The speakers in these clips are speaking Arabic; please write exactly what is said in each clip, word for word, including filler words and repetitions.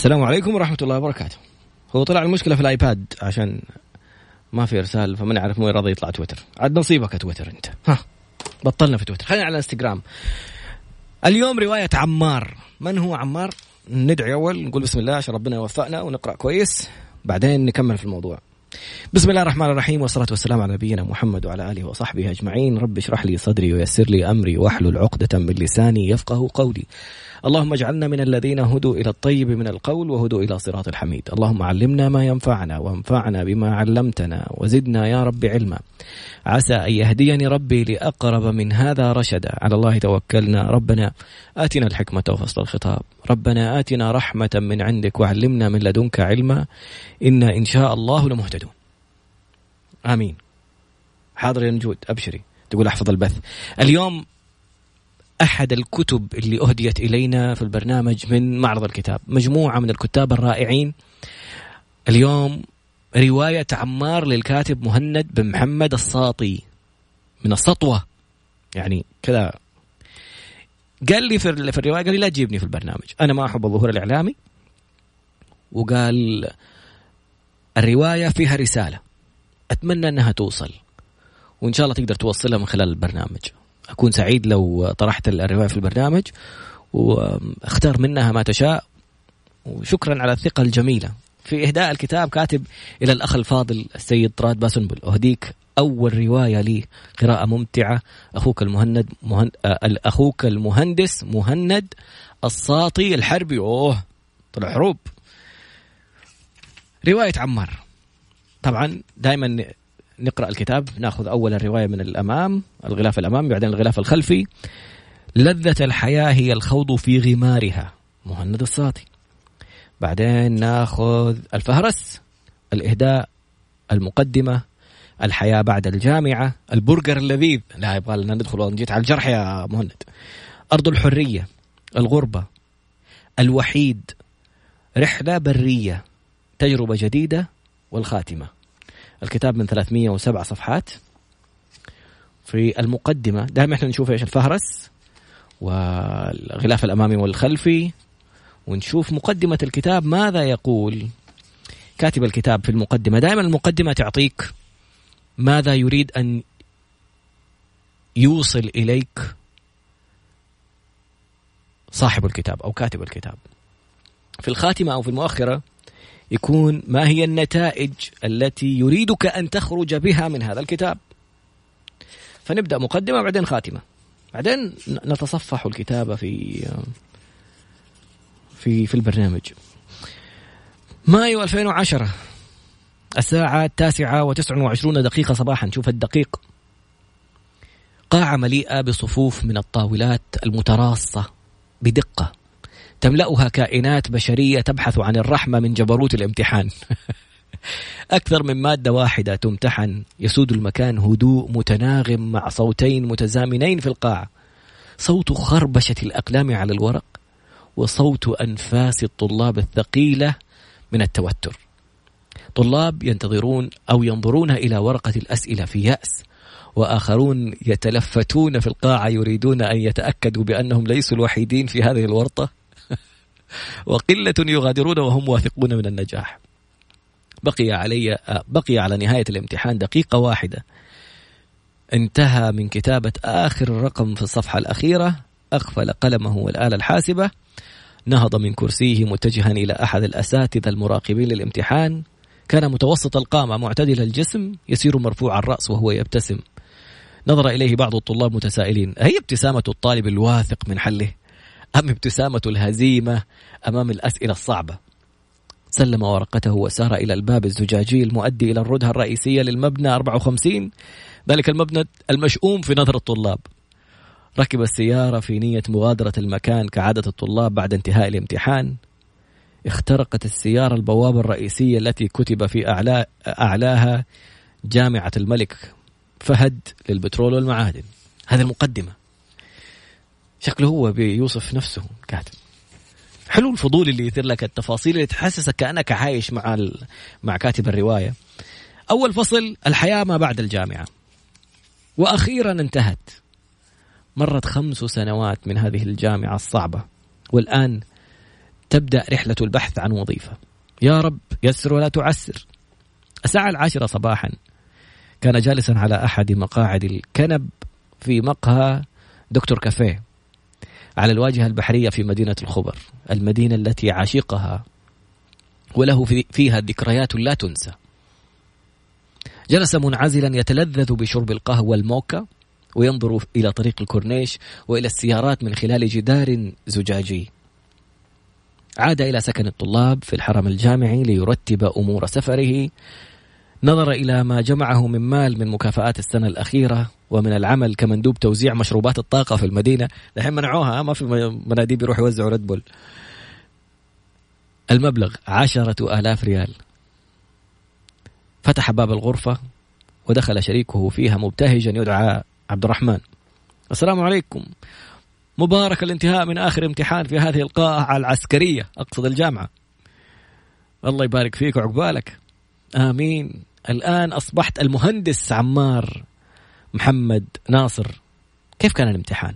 السلام عليكم ورحمة الله وبركاته. هو طلع المشكلة في الآيباد عشان ما في إرسال، فمن عارف مو راضي يطلع تويتر. عاد نصيبك تويتر أنت، ها بطلنا في تويتر، خلينا على انستغرام. اليوم رواية عمار. من هو عمار؟ ندعي أول نقول بسم الله عشان ربنا يوفقنا ونقرأ كويس، بعدين نكمل في الموضوع. بسم الله الرحمن الرحيم، والصلاة والسلام على نبينا محمد وعلى آله وصحبه أجمعين. رب اشرح لي صدري ويسر لي أمري واحلل عقدة من لساني يفقه قولي. اللهم اجعلنا من الذين هدوا إلى الطيب من القول وهدوا إلى صراط الحميد. اللهم علمنا ما ينفعنا وانفعنا بما علمتنا وزدنا يا رب علما. عسى أن يهديني ربي لأقرب من هذا رشدا. على الله توكلنا. ربنا آتنا الحكمة وفصل الخطاب. ربنا آتنا رحمة من عندك وعلمنا من لدنك علما، إنا إن شاء الله لمهتدون. آمين. حاضر يا نجود، أبشري. تقول أحفظ البث. اليوم أحد الكتب اللي أهديت إلينا في البرنامج من معرض الكتاب، مجموعة من الكتاب الرائعين. اليوم رواية عمار للكاتب مهند بن محمد الصاطي، من السطوة يعني كذا. قال لي في الرواية، قال لي لا تجيبني في البرنامج، أنا ما أحب الظهور الإعلامي. وقال الرواية فيها رسالة أتمنى أنها توصل، وإن شاء الله تقدر توصلها من خلال البرنامج. أكون سعيد لو طرحت الرواية في البرنامج واختار منها ما تشاء، وشكرا على الثقة الجميلة في إهداء الكتاب. كاتب إلى الأخ الفاضل السيد طراد باسنبل، أهديك أول رواية لي، قراءة ممتعة. أخوك المهند مهن... أخوك المهندس مهند الصاطي الحربي. أوه طلع حروب. رواية عمار، طبعا دائما نقرأ الكتاب نأخذ أول الرواية من الأمام، الغلاف الأمامي، بعدين الغلاف الخلفي. لذة الحياة هي الخوض في غمارها، مهند الصاطي. بعدين نأخذ الفهرس، الإهداء، المقدمة، الحياة بعد الجامعة، البرجر اللذيذ. لا يبغى لنا ندخل، جيت على الجرح يا مهند. أرض الحرية، الغربة، الوحيد، رحلة برية، تجربة جديدة، والخاتمة. الكتاب من ثلاثمية وسبعة صفحات. في المقدمة دائما احنا نشوف ايش الفهرس والغلاف الأمامي والخلفي، ونشوف مقدمة الكتاب ماذا يقول كاتب الكتاب في المقدمة. دائما المقدمة تعطيك ماذا يريد أن يوصل إليك صاحب الكتاب أو كاتب الكتاب. في الخاتمة أو في المؤخرة يكون ما هي النتائج التي يريدك أن تخرج بها من هذا الكتاب. فنبدأ مقدمة بعدين خاتمة، بعدين نتصفح الكتابة في في في البرنامج. مايو ألفين وعشرة، الساعة التاسعة وتسع وعشرون دقيقة صباحا. شوف الدقيق. قاعة مليئة بصفوف من الطاولات المتراصة بدقة، تملأها كائنات بشرية تبحث عن الرحمة من جبروت الامتحان. أكثر من مادة واحدة تمتحن. يسود المكان هدوء متناغم مع صوتين متزامنين في القاعة، صوت خربشة الأقلام على الورق وصوت أنفاس الطلاب الثقيلة من التوتر. طلاب ينتظرون أو ينظرون إلى ورقة الأسئلة في يأس، وآخرون يتلفتون في القاعة يريدون أن يتأكدوا بأنهم ليسوا الوحيدين في هذه الورطة، وقلة يغادرون وهم واثقون من النجاح. بقي علي بقي على نهاية الامتحان دقيقة واحدة. انتهى من كتابة آخر رقم في الصفحة الأخيرة، أغفل قلمه والآلة الحاسبة. نهض من كرسيه متجها إلى أحد الأساتذة المراقبين للامتحان. كان متوسط القامة، معتدل الجسم، يسير مرفوع الرأس وهو يبتسم. نظر إليه بعض الطلاب متسائلين، هي ابتسامة الطالب الواثق من حله أم ابتسامة الهزيمة أمام الأسئلة الصعبة؟ سلم ورقته وسار إلى الباب الزجاجي المؤدي إلى الردهة الرئيسية للمبنى أربعة وخمسين، ذلك المبنى المشؤوم في نظر الطلاب. ركب السيارة في نية مغادرة المكان كعادة الطلاب بعد انتهاء الامتحان. اخترقت السيارة البوابة الرئيسية التي كتب في أعلى أعلاها جامعة الملك فهد للبترول والمعادن. هذا المقدمة، شكله هو بيوصف نفسه كاتب. حلو الفضول اللي يثير لك التفاصيل اللي تحسسك كأنك عايش مع ال... مع كاتب الرواية. أول فصل، الحياة ما بعد الجامعة. وأخيرا انتهت. مرت خمس سنوات من هذه الجامعة الصعبة، والآن تبدأ رحلة البحث عن وظيفة. يا رب يسر ولا تعسر. الساعة العاشرة صباحا كان جالسا على أحد مقاعد الكنب في مقهى دكتور كافيه على الواجهة البحرية في مدينة الخبر، المدينة التي عاشقها وله فيها ذكريات لا تنسى. جلس منعزلا يتلذذ بشرب القهوة الموكا وينظر إلى طريق الكورنيش وإلى السيارات من خلال جدار زجاجي. عاد إلى سكن الطلاب في الحرم الجامعي ليرتب أمور سفره. نظر إلى ما جمعه من مال من مكافآت السنة الأخيرة ومن العمل كمندوب توزيع مشروبات الطاقة في المدينة. الحين منعوها، ما في مناديب يروح يوزع ريد بول. المبلغ عشرة آلاف ريال. فتح باب الغرفة ودخل شريكه فيها مبتهجا يدعى عبد الرحمن. السلام عليكم، مبارك الانتهاء من آخر امتحان في هذه القاعة العسكرية، أقصد الجامعة. الله يبارك فيك وعقبالك. آمين. الآن أصبحت المهندس عمار محمد ناصر. كيف كان الامتحان؟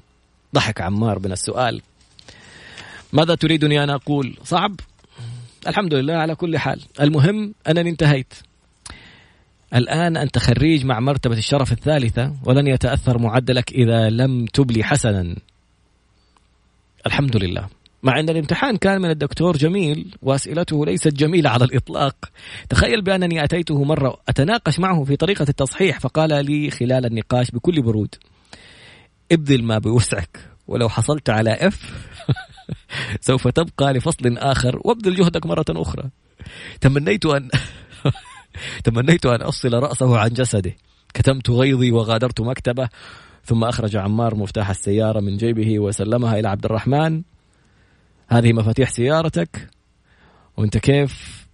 ضحك عمار من السؤال. ماذا تريدني أن أقول؟ صعب؟ الحمد لله على كل حال، المهم أنني انتهيت. الآن أنت خريج مع مرتبة الشرف الثالثة ولن يتأثر معدلك إذا لم تبلي حسنا. الحمد لله، مع أن الامتحان كان من الدكتور جميل وأسئلته ليست جميلة على الإطلاق. تخيل بأنني أتيته مرة أتناقش معه في طريقة التصحيح فقال لي خلال النقاش بكل برود: ابذل ما بوسعك ولو حصلت على إف سوف تبقى لفصل آخر وابذل جهدك مرة أخرى. تمنيت أن تمنيت أن أفصل رأسه عن جسده. كتمت غيظي وغادرت مكتبه. ثم أخرج عمار مفتاح السيارة من جيبه وسلمها إلى عبد الرحمن. هذه مفاتيح سيارتك، وأنت كيف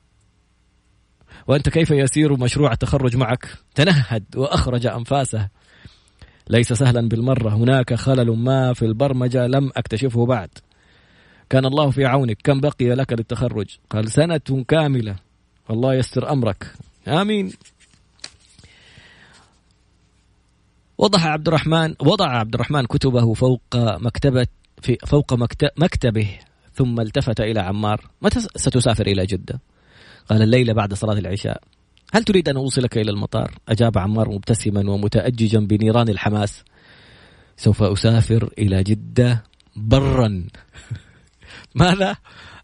وأنت كيف يسير مشروع التخرج معك؟ تنهد وأخرج أنفاسه. ليس سهلا بالمرة، هناك خلل ما في البرمجة لم أكتشفه بعد. كان الله في عونك، كم بقي لك للتخرج؟ قال سنة كاملة. الله يستر أمرك. آمين. وضع عبد الرحمن وضع عبد الرحمن كتبه فوق مكتبة في فوق مكتبه ثم التفت إلى عمار. متى ستسافر إلى جدة؟ قال الليلة بعد صلاة العشاء. هل تريد أن أوصلك إلى المطار؟ أجاب عمار مبتسما ومتأججا بنيران الحماس. سوف أسافر إلى جدة برا. ماذا؟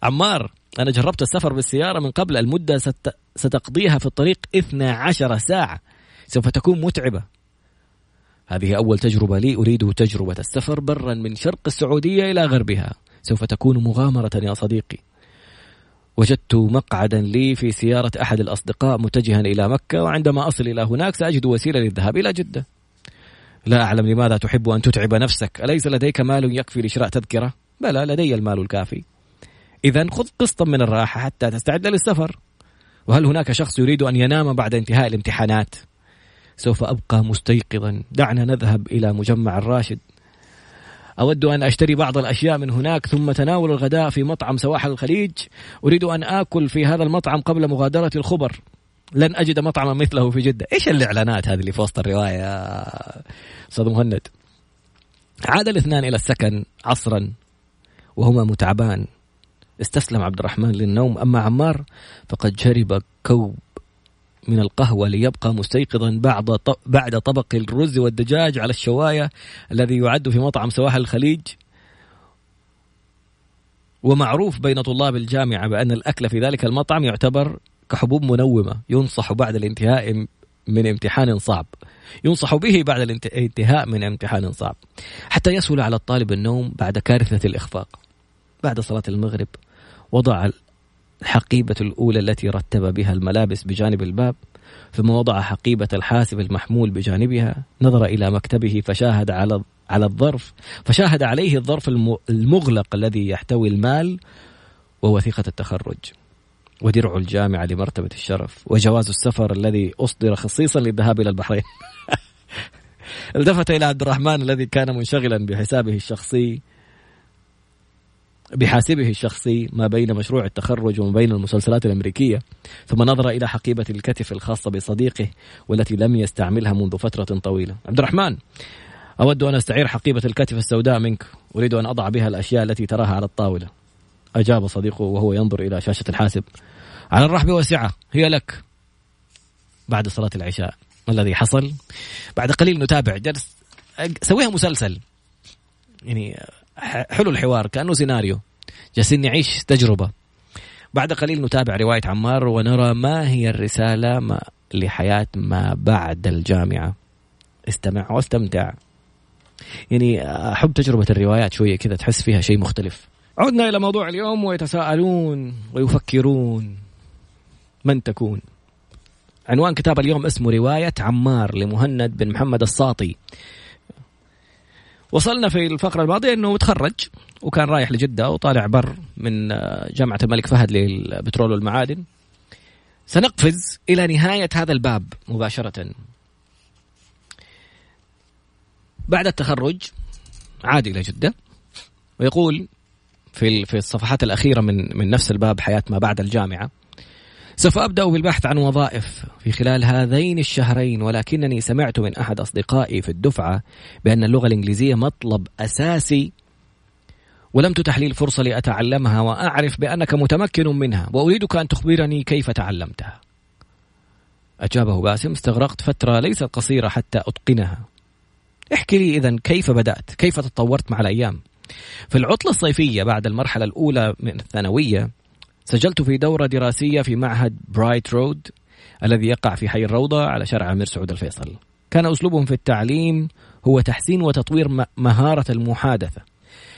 عمار، أنا جربت السفر بالسيارة من قبل. المدة ست... ستقضيها في الطريق اثنتي عشرة ساعة، سوف تكون متعبة. هذه أول تجربة لي، أريد تجربة السفر برا من شرق السعودية إلى غربها، سوف تكون مغامرة يا صديقي. وجدت مقعدا لي في سيارة أحد الأصدقاء متجها إلى مكة، وعندما أصل إلى هناك سأجد وسيلة للذهاب إلى جدة. لا أعلم لماذا تحب أن تتعب نفسك، أليس لديك مال يكفي لشراء تذكرة؟ بلى، لدي المال الكافي. إذن خذ قسطا من الراحة حتى تستعد للسفر. وهل هناك شخص يريد أن ينام بعد انتهاء الامتحانات؟ سوف أبقى مستيقظا. دعنا نذهب إلى مجمع الراشد، أود أن أشتري بعض الأشياء من هناك ثم تناول الغداء في مطعم سواحل الخليج. أريد أن آكل في هذا المطعم قبل مغادرة الخبر، لن أجد مطعما مثله في جدة. إيش الإعلانات هذه اللي في وسط الرواية أستاذ مهند؟ عاد الاثنان إلى السكن عصرا وهما متعبان. استسلم عبد الرحمن للنوم، أما عمار فقد شرب كوب من القهوة ليبقى مستيقظا بعد طبق الرز والدجاج على الشواية الذي يعد في مطعم سواحل الخليج. ومعروف بين طلاب الجامعة بأن الأكل في ذلك المطعم يعتبر كحبوب منومة، ينصح بعد الانتهاء من امتحان صعب ينصح به بعد الانتهاء من امتحان صعب حتى يسهل على الطالب النوم بعد كارثة الإخفاق. بعد صلاة المغرب وضع الحقيبة الأولى التي رتب بها الملابس بجانب الباب، ثم وضع حقيبة الحاسب المحمول بجانبها. نظر إلى مكتبه فشاهد على على الظرف فشاهد عليه الظرف المغلق الذي يحتوي المال ووثيقة التخرج ودرع الجامعة لمرتبة الشرف وجواز السفر الذي أصدر خصيصا للذهاب إلى البحرين. التفت إلى عبد الرحمن الذي كان منشغلا بحسابه الشخصي بحاسبه الشخصي ما بين مشروع التخرج وما بين المسلسلات الأمريكية، ثم نظر إلى حقيبة الكتف الخاصة بصديقه والتي لم يستعملها منذ فترة طويلة. عبد الرحمن، أود أن أستعير حقيبة الكتف السوداء منك، أريد أن أضع بها الأشياء التي تراها على الطاولة. أجاب صديقه وهو ينظر إلى شاشة الحاسب: على الرحب والسعة، هي لك. بعد صلاة العشاء الذي حصل بعد قليل نتابع درس سويها مسلسل، يعني حلو الحوار كأنه سيناريو، جالسين نعيش تجربة. بعد قليل نتابع رواية عمار ونرى ما هي الرسالة ما لحياة ما بعد الجامعة. استمع واستمتع، يعني أحب تجربة الروايات شوية كذا تحس فيها شيء مختلف. عدنا إلى موضوع اليوم: ويتساءلون ويفكرون من تكون. عنوان كتاب اليوم اسمه رواية عمار لمهند بن محمد الصاطي. وصلنا في الفقرة الماضية أنه متخرج وكان رايح لجدة وطالع بر من جامعة الملك فهد للبترول والمعادن. سنقفز إلى نهاية هذا الباب مباشرة. بعد التخرج عاد إلى جدة، ويقول في في الصفحات الأخيرة من من نفس الباب حياة ما بعد الجامعة: سوف أبدأ بالبحث عن وظائف في خلال هذين الشهرين، ولكنني سمعت من أحد أصدقائي في الدفعة بأن اللغة الإنجليزية مطلب أساسي، ولم تتح لي الفرصة لأتعلمها، وأعرف بأنك متمكن منها، وأريدك أن تخبرني كيف تعلمتها. أجابه باسم: استغرقت فترة ليست قصيرة حتى أتقنها. احكي لي إذن كيف بدأت، كيف تطورت مع الأيام. في العطلة الصيفية بعد المرحلة الأولى من الثانوية سجلت في دورة دراسية في معهد برايت رود الذي يقع في حي الروضة على شارع أمير سعود الفيصل. كان أسلوبهم في التعليم هو تحسين وتطوير مهارة المحادثة.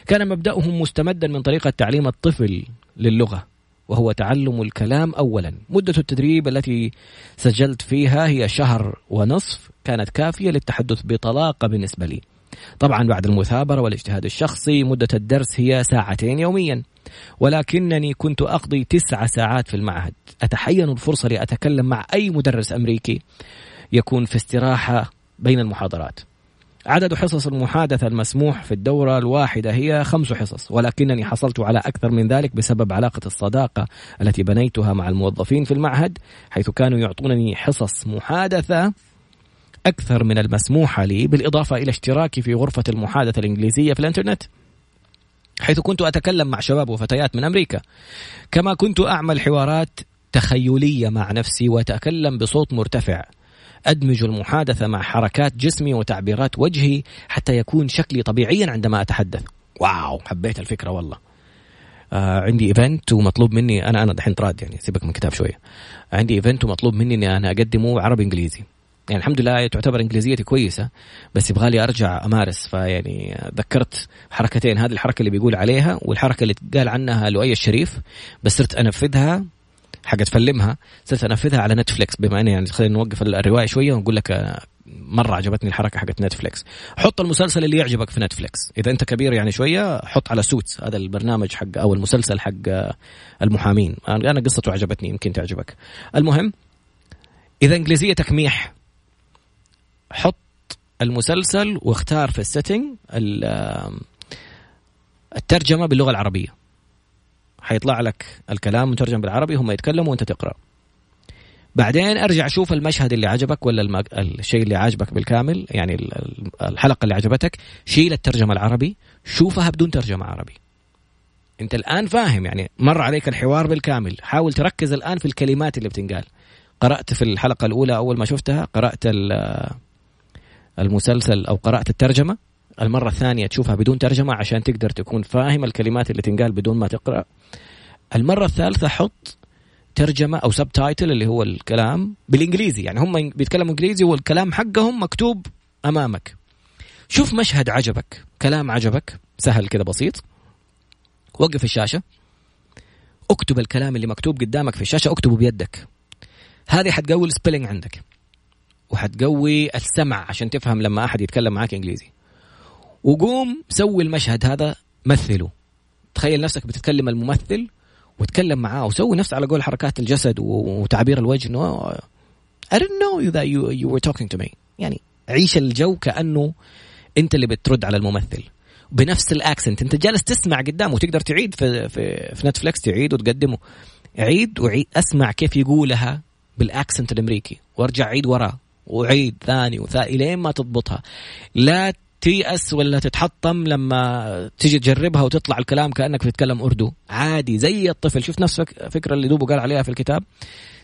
كان مبدأهم مستمدا من طريقة تعليم الطفل للغة، وهو تعلم الكلام أولا. مدة التدريب التي سجلت فيها هي شهر ونصف، كانت كافية للتحدث بطلاقة بالنسبة لي. طبعا بعد المثابرة والاجتهاد الشخصي مدة الدرس هي ساعتين يوميا، ولكنني كنت أقضي تسع ساعات في المعهد. أتحين الفرصة لأتكلم مع أي مدرس أمريكي يكون في استراحة بين المحاضرات. عدد حصص المحادثة المسموح في الدورة الواحدة هي خمس حصص، ولكنني حصلت على أكثر من ذلك بسبب علاقة الصداقة التي بنيتها مع الموظفين في المعهد، حيث كانوا يعطونني حصص محادثة أكثر من المسموح لي، بالإضافة إلى اشتراكي في غرفة المحادثة الإنجليزية في الإنترنت، حيث كنت أتكلم مع شباب وفتيات من أمريكا. كما كنت أعمل حوارات تخيلية مع نفسي وأتكلم بصوت مرتفع، أدمج المحادثة مع حركات جسمي وتعبيرات وجهي حتى يكون شكلي طبيعيا عندما أتحدث. واو، حبيت الفكرة والله. آه عندي إيفنت ومطلوب مني أنا أنا دحين طراد، يعني سيبك من كتاب شوية. عندي إيفنت ومطلوب مني أني أنا أقدمه عربي إنجليزي، يعني الحمد لله تعتبر إنجليزيتي كويسة، بس يبغالي أرجع أمارس. فيعني ذكرت حركتين، هذه الحركة اللي بيقول عليها والحركة اللي قال عنها لؤي الشريف، بس صرت أنفذها حاجة تفلمها، صرت أنفذها على نتفليكس. بما أني يعني خلينا نوقف الرواية شوية ونقول لك مرة عجبتني الحركة حقت نتفليكس. حط المسلسل اللي يعجبك في نتفليكس، إذا أنت كبير يعني شوية حط على سوتس، هذا البرنامج حق أو المسلسل حق المحامين، أنا قصته عجبتني يمكن تعجبك. المهم إذا إنجليزيتك ميح، حط المسلسل واختار في السيتنج الترجمة باللغة العربية، حيطلع لك الكلام مترجم بالعربي، هم يتكلموا وانت تقرأ. بعدين ارجع شوف المشهد اللي عجبك ولا المج... الشيء اللي عجبك بالكامل، يعني الحلقة اللي عجبتك شيل الترجمة العربي، شوفها بدون ترجمة عربي. انت الآن فاهم، يعني مر عليك الحوار بالكامل، حاول تركز الآن في الكلمات اللي بتنقال. قرأت في الحلقة الأولى أول ما شفتها قرأت المسلسل أو قرأت الترجمة، المرة الثانية تشوفها بدون ترجمة عشان تقدر تكون فاهم الكلمات اللي تنقال بدون ما تقرأ. المرة الثالثة حط ترجمة أو سب تايتل اللي هو الكلام بالإنجليزي، يعني هم بيتكلموا إنجليزي والكلام حقهم مكتوب أمامك. شوف مشهد عجبك، كلام عجبك، سهل كده بسيط، وقف الشاشة اكتب الكلام اللي مكتوب قدامك في الشاشة، اكتبه بيدك. هذه حتقوي السبيلينج عندك وحتقوي السمع عشان تفهم لما أحد يتكلم معاك إنجليزي. وقوم سوي المشهد هذا مثله، تخيل نفسك بتتكلم الممثل وتكلم معاه، وسوي نفس على قول حركات الجسد وتعبير الوجه إنه I didn't know you that you, you were talking to me، يعني عيش الجو كأنه أنت اللي بترد على الممثل بنفس الأكسنت. أنت جالس تسمع قدامه وتقدر تعيد في في, في نتفليكس، تعيد وتقدمه، عيد وعيد، أسمع كيف يقولها بالأكسنت الأمريكي وارجع عيد وراه وعيد ثاني وثالث لين ما تضبطها. لا تيأس ولا تتحطم لما تيجي تجربها وتطلع الكلام كأنك بتتكلم أردو عادي زي الطفل. شوف نفس فكرة اللي دوبه قال عليها في الكتاب،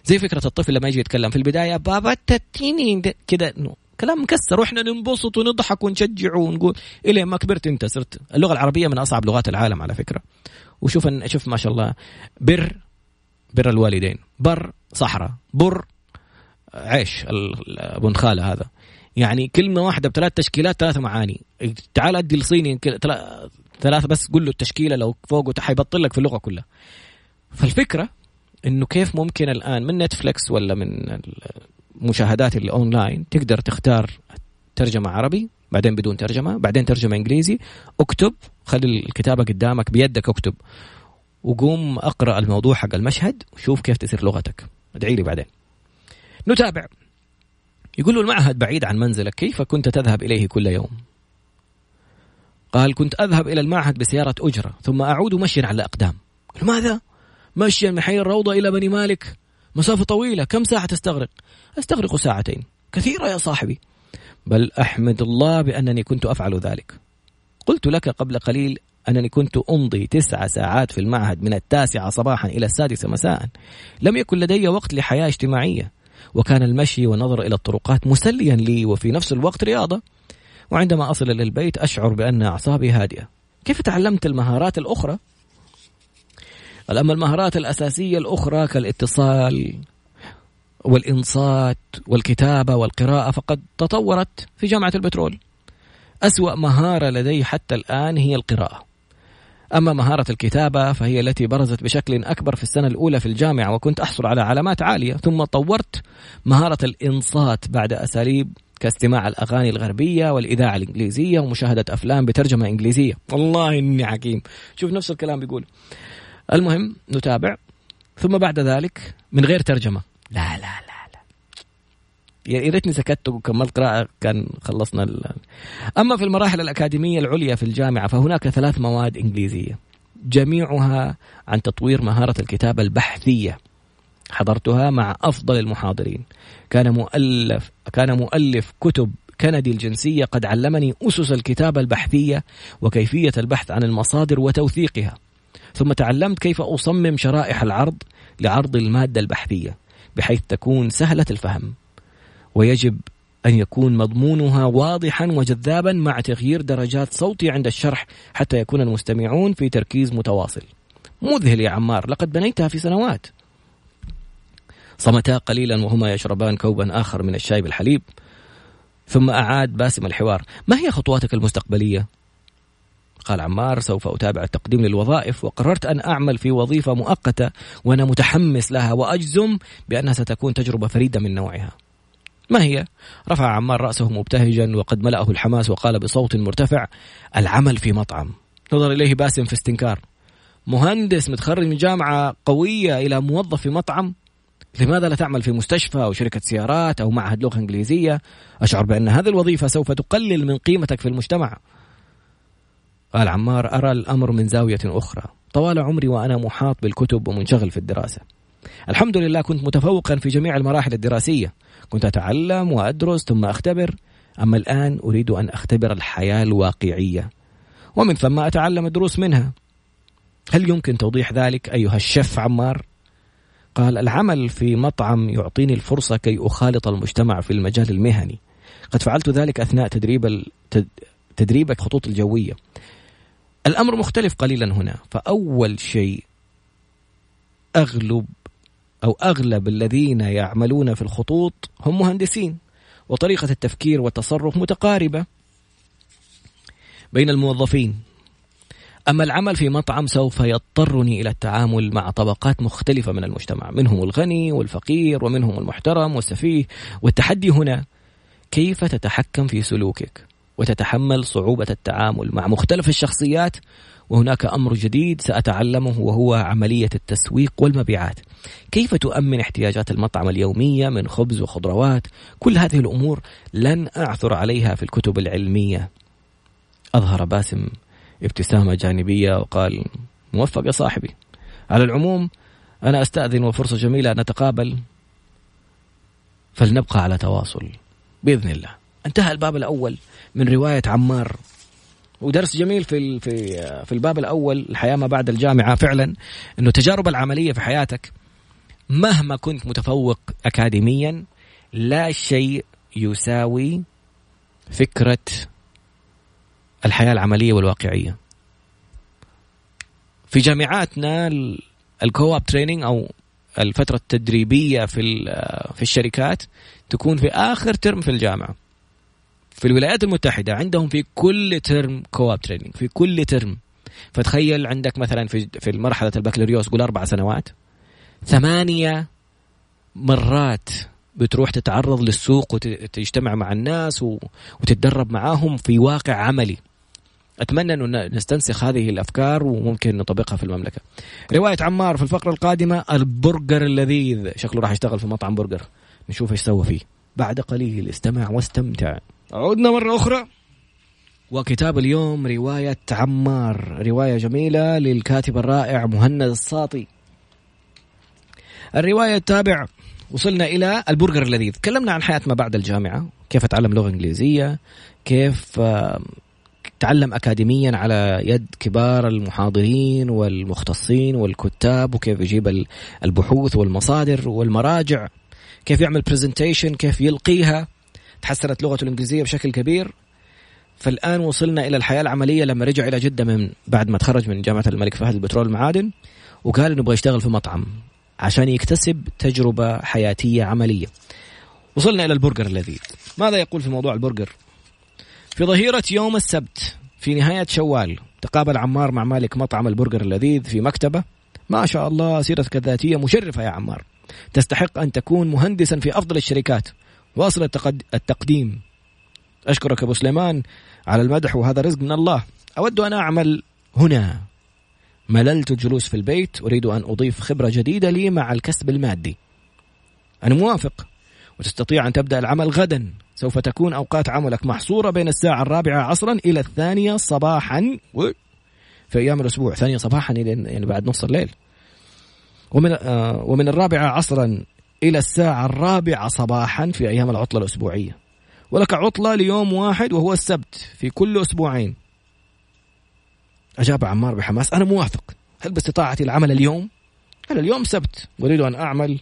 زي فكرة الطفل لما يجي يتكلم في البداية بابا تتيني كده كلام مكسر، وإحنا ننبسط ونضحك ونشجع ونقول إلي ما كبرت أنت صرت. اللغة العربية من أصعب لغات العالم على فكرة، وشوف شوف ما شاء الله بر بر الوالدين، بر صحراء، بر عيش ابن خالة هذا، يعني كلمة واحدة بثلاث تشكيلات ثلاث معاني. تعال أدي الصيني ثلاثة بس قل له التشكيلة لو فوقه حيبطل لك في اللغة كلها. فالفكرة إنه كيف ممكن الآن من نتفليكس ولا من المشاهدات اللي أونلاين تقدر تختار ترجمة عربي بعدين بدون ترجمة بعدين ترجمة إنجليزي. اكتب، خلي الكتابة قدامك بيدك، اكتب وقوم أقرأ الموضوع حق المشهد وشوف كيف تصير لغتك. ادعي لي بعدين. نتابع. يقول له المعهد بعيد عن منزلك، كيف كنت تذهب إليه كل يوم؟ قال كنت أذهب إلى المعهد بسيارة أجرة ثم أعود مشيا على أقدام. لماذا؟ مشيا من حي الروضة إلى بني مالك مسافة طويلة، كم ساعة تستغرق؟ أستغرق ساعتين. كثيرة يا صاحبي، بل أحمد الله بأنني كنت أفعل ذلك. قلت لك قبل قليل أنني كنت أمضي تسع ساعات في المعهد من التاسعة صباحا إلى السادسة مساء. لم يكن لدي وقت لحياة اجتماعية، وكان المشي والنظر إلى الطرقات مسليا لي وفي نفس الوقت رياضة، وعندما أصل إلى البيت أشعر بأن أعصابي هادئة. كيف تعلمت المهارات الأخرى؟ أما المهارات الأساسية الأخرى كالاتصال والإنصات والكتابة والقراءة فقد تطورت في جامعة البترول. أسوأ مهارة لدي حتى الآن هي القراءة. أما مهارة الكتابة فهي التي برزت بشكل أكبر في السنة الأولى في الجامعة، وكنت أحصل على علامات عالية. ثم طورت مهارة الإنصات بعد أساليب كاستماع الأغاني الغربية والإذاعة الإنجليزية ومشاهدة أفلام بترجمة إنجليزية. والله إني حكيم، شوف نفس الكلام بيقول. المهم نتابع. ثم بعد ذلك من غير ترجمة، لا لا لا لا يا ريتني سكت وكملت قراءة كان خلصنا ال... أما في المراحل الأكاديمية العليا في الجامعة فهناك ثلاث مواد إنجليزية جميعها عن تطوير مهارة الكتابة البحثية، حضرتها مع أفضل المحاضرين. كان مؤلف كان مؤلف كتب كندي الجنسية قد علمني أسس الكتابة البحثية وكيفية البحث عن المصادر وتوثيقها، ثم تعلمت كيف أصمم شرائح العرض لعرض المادة البحثية بحيث تكون سهلة الفهم، ويجب أن يكون مضمونها واضحا وجذابا مع تغيير درجات صوتي عند الشرح حتى يكون المستمعون في تركيز متواصل. مذهل يا عمار، لقد بنيتها في سنوات. صمتا قليلا وهما يشربان كوبا آخر من الشاي بالحليب، ثم أعاد باسم الحوار. ما هي خطواتك المستقبلية؟ قال عمار سوف أتابع التقديم للوظائف، وقررت أن أعمل في وظيفة مؤقتة وأنا متحمس لها وأجزم بأنها ستكون تجربة فريدة من نوعها. ما هي؟ رفع عمار رأسه مبتهجا وقد ملأه الحماس وقال بصوت مرتفع العمل في مطعم. نظر إليه باسم في استنكار، مهندس متخرج من جامعة قوية إلى موظف في مطعم؟ لماذا لا تعمل في مستشفى أو شركة سيارات أو معهد لغة إنجليزية؟ أشعر بأن هذه الوظيفة سوف تقلل من قيمتك في المجتمع. قال عمار أرى الأمر من زاوية أخرى، طوال عمري وأنا محاط بالكتب ومنشغل في الدراسة. الحمد لله كنت متفوقا في جميع المراحل الدراسية، كنت أتعلم وأدرس ثم أختبر. أما الآن أريد أن أختبر الحياة الواقعية ومن ثم أتعلم الدروس منها. هل يمكن توضيح ذلك أيها الشيف عمار؟ قال العمل في مطعم يعطيني الفرصة كي أخالط المجتمع في المجال المهني، قد فعلت ذلك أثناء تدريب تدريبك خطوط الجوية. الأمر مختلف قليلا هنا، فأول شيء أغلب أو أغلب الذين يعملون في الخطوط هم مهندسين، وطريقة التفكير والتصرف متقاربة بين الموظفين. أما العمل في مطعم سوف يضطرني إلى التعامل مع طبقات مختلفة من المجتمع، منهم الغني والفقير ومنهم المحترم والسفيه، والتحدي هنا كيف تتحكم في سلوكك وتتحمل صعوبة التعامل مع مختلف الشخصيات. وهناك أمر جديد سأتعلمه وهو عملية التسويق والمبيعات، كيف تؤمن احتياجات المطعم اليومية من خبز وخضروات. كل هذه الأمور لن أعثر عليها في الكتب العلمية. أظهر باسم ابتسامة جانبية وقال موفق يا صاحبي. على العموم أنا أستأذن، وفرصة جميلة أن نتقابل، فلنبقى على تواصل بإذن الله. انتهى الباب الأول من رواية عمار. ودرس جميل في في في الباب الأول الحياة ما بعد الجامعة فعلا، إنه التجارب العملية في حياتك مهما كنت متفوق أكاديميا لا شيء يساوي فكرة الحياة العملية والواقعية. في جامعاتنا الكواب تريننج أو الفترة التدريبية في في الشركات تكون في آخر ترم في الجامعة. في الولايات المتحدة عندهم في كل ترم كواب تريننج، في كل ترم. فتخيل عندك مثلا في في مرحلة البكالوريوس قول أربع سنوات، ثمانية مرات بتروح تتعرض للسوق وتجتمع مع الناس وتتدرب معاهم في واقع عملي. أتمنى أن نستنسخ هذه الأفكار وممكن نطبقها في المملكة. رواية عمار في الفقرة القادمة، البرجر اللذيذ، شكله راح يشتغل في مطعم برجر، نشوف ايش سوى فيه بعد قليل. استمع واستمتع. عودنا مرة أخرى، وكتاب اليوم رواية عمار، رواية جميلة للكاتب الرائع مهند الصاطي. الرواية التابعة، وصلنا إلى البرجر اللذيذ. تكلمنا عن حياة ما بعد الجامعة، كيف أتعلم لغة إنجليزية، كيف تعلم أكاديميا على يد كبار المحاضرين والمختصين والكتاب، وكيف يجيب البحوث والمصادر والمراجع، كيف يعمل بريزنتيشن، كيف يلقيها. تحسنت لغته الإنجليزية بشكل كبير. فالآن وصلنا إلى الحياة العملية لما رجع إلى جدة من بعد ما تخرج من جامعة الملك فهد للبترول والمعادن، وقال إنه بغى يشتغل في مطعم عشان يكتسب تجربة حياتية عملية. وصلنا إلى البرجر اللذيذ. ماذا يقول في موضوع البرجر؟ في ظهيرة يوم السبت في نهاية شوال تقابل عمار مع مالك مطعم البرجر اللذيذ في مكتبه. ما شاء الله سيرتك الذاتية مشرفة يا عمار، تستحق أن تكون مهندسا في أفضل الشركات، واصل التقد... التقديم. أشكرك أبو سليمان على المدح، وهذا رزق من الله. أود أن أعمل هنا، مللت الجلوس في البيت، أريد أن أضيف خبرة جديدة لي مع الكسب المادي. أنا موافق، وتستطيع أن تبدأ العمل غدا. سوف تكون أوقات عملك محصورة بين الساعة الرابعة عصرا إلى الثانية صباحا في أيام الأسبوع، ثانية صباحا يعني بعد نص الليل، ومن, آه ومن الرابعة عصرا إلى الساعة الرابعة صباحا في أيام العطلة الأسبوعية. ولك عطلة ليوم واحد وهو السبت في كل أسبوعين. أجاب عمار بحماس، أنا موافق، هل باستطاعتي العمل اليوم؟ هل اليوم سبت، أريد أن أعمل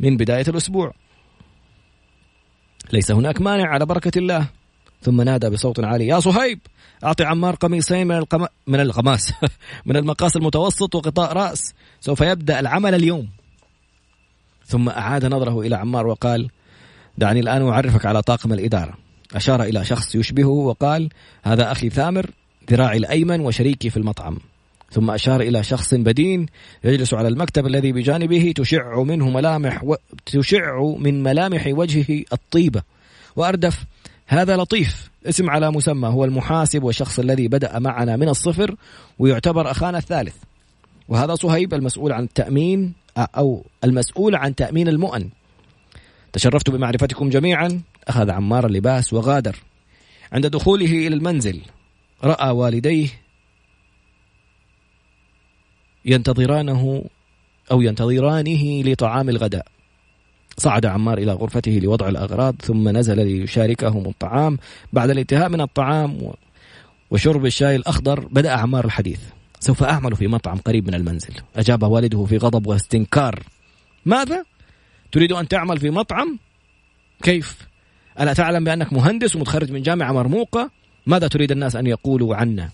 من بداية الأسبوع. ليس هناك مانع على بركة الله. ثم نادى بصوت عالي، يا صهيب أعطي عمار قميصين من, القم... من القماس من المقاس المتوسط وقطاء رأس، سوف يبدأ العمل اليوم. ثم أعاد نظره إلى عمار وقال، دعني الآن أعرفك على طاقم الإدارة. أشار إلى شخص يشبهه وقال، هذا أخي ثامر ذراعي الأيمن وشريكي في المطعم. ثم أشار إلى شخص بدين يجلس على المكتب الذي بجانبه، تشع منه ملامح و... تشع من ملامح وجهه الطيبة. وأردف، هذا لطيف، اسم على مسمى، هو المحاسب والشخص الذي بدأ معنا من الصفر ويعتبر أخانا الثالث. وهذا صهيب المسؤول عن التأمين أو المسؤول عن تأمين المؤن. تشرفت بمعرفتكم جميعا. أخذ عمار اللباس وغادر. عند دخوله إلى المنزل رأى والديه ينتظرانه أو ينتظرانه لطعام الغداء. صعد عمار إلى غرفته لوضع الأغراض، ثم نزل ليشاركهم الطعام. بعد الانتهاء من الطعام وشرب الشاي الأخضر بدأ عمار الحديث. سوف أعمل في مطعم قريب من المنزل. أجاب والده في غضب واستنكار، ماذا؟ تريد أن تعمل في مطعم؟ كيف؟ ألا تعلم بأنك مهندس ومتخرج من جامعة مرموقة؟ ماذا تريد الناس أن يقولوا عنا؟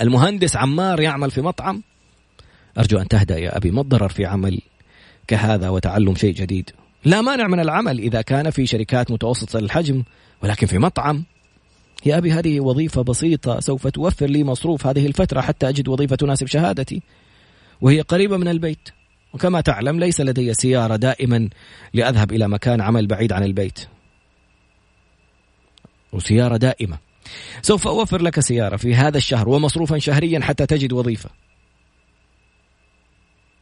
المهندس عمار يعمل في مطعم؟ أرجو أن تهدأ يا أبي، ما الضرر في عمل كهذا وتعلم شيء جديد؟ لا مانع من العمل إذا كان في شركات متوسطة الحجم، ولكن في مطعم يا أبي هذه وظيفة بسيطة سوف توفر لي مصروف هذه الفترة حتى أجد وظيفة تناسب شهادتي، وهي قريبة من البيت، وكما تعلم ليس لدي سيارة دائما لأذهب إلى مكان عمل بعيد عن البيت، وسيارة دائمة. سوف أوفر لك سيارة في هذا الشهر ومصروفا شهريا حتى تجد وظيفة.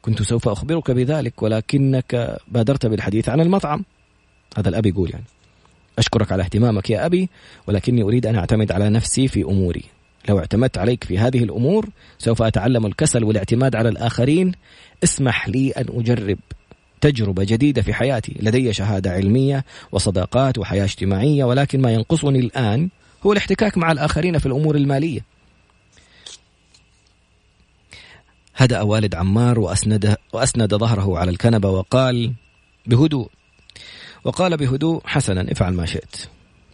كنت سوف أخبرك بذلك ولكنك بادرت بالحديث عن المطعم. هذا الأب يقول يعني، أشكرك على اهتمامك يا أبي، ولكني أريد أن أعتمد على نفسي في أموري. لو اعتمدت عليك في هذه الأمور سوف أتعلم الكسل والاعتماد على الآخرين. اسمح لي أن أجرب تجربة جديدة في حياتي، لدي شهادة علمية وصداقات وحياة اجتماعية، ولكن ما ينقصني الآن هو الاحتكاك مع الآخرين في الأمور المالية. هدأ والد عمار وأسنده وأسند ظهره على الكنبة وقال بهدوء وقال بهدوء حسنا افعل ما شئت.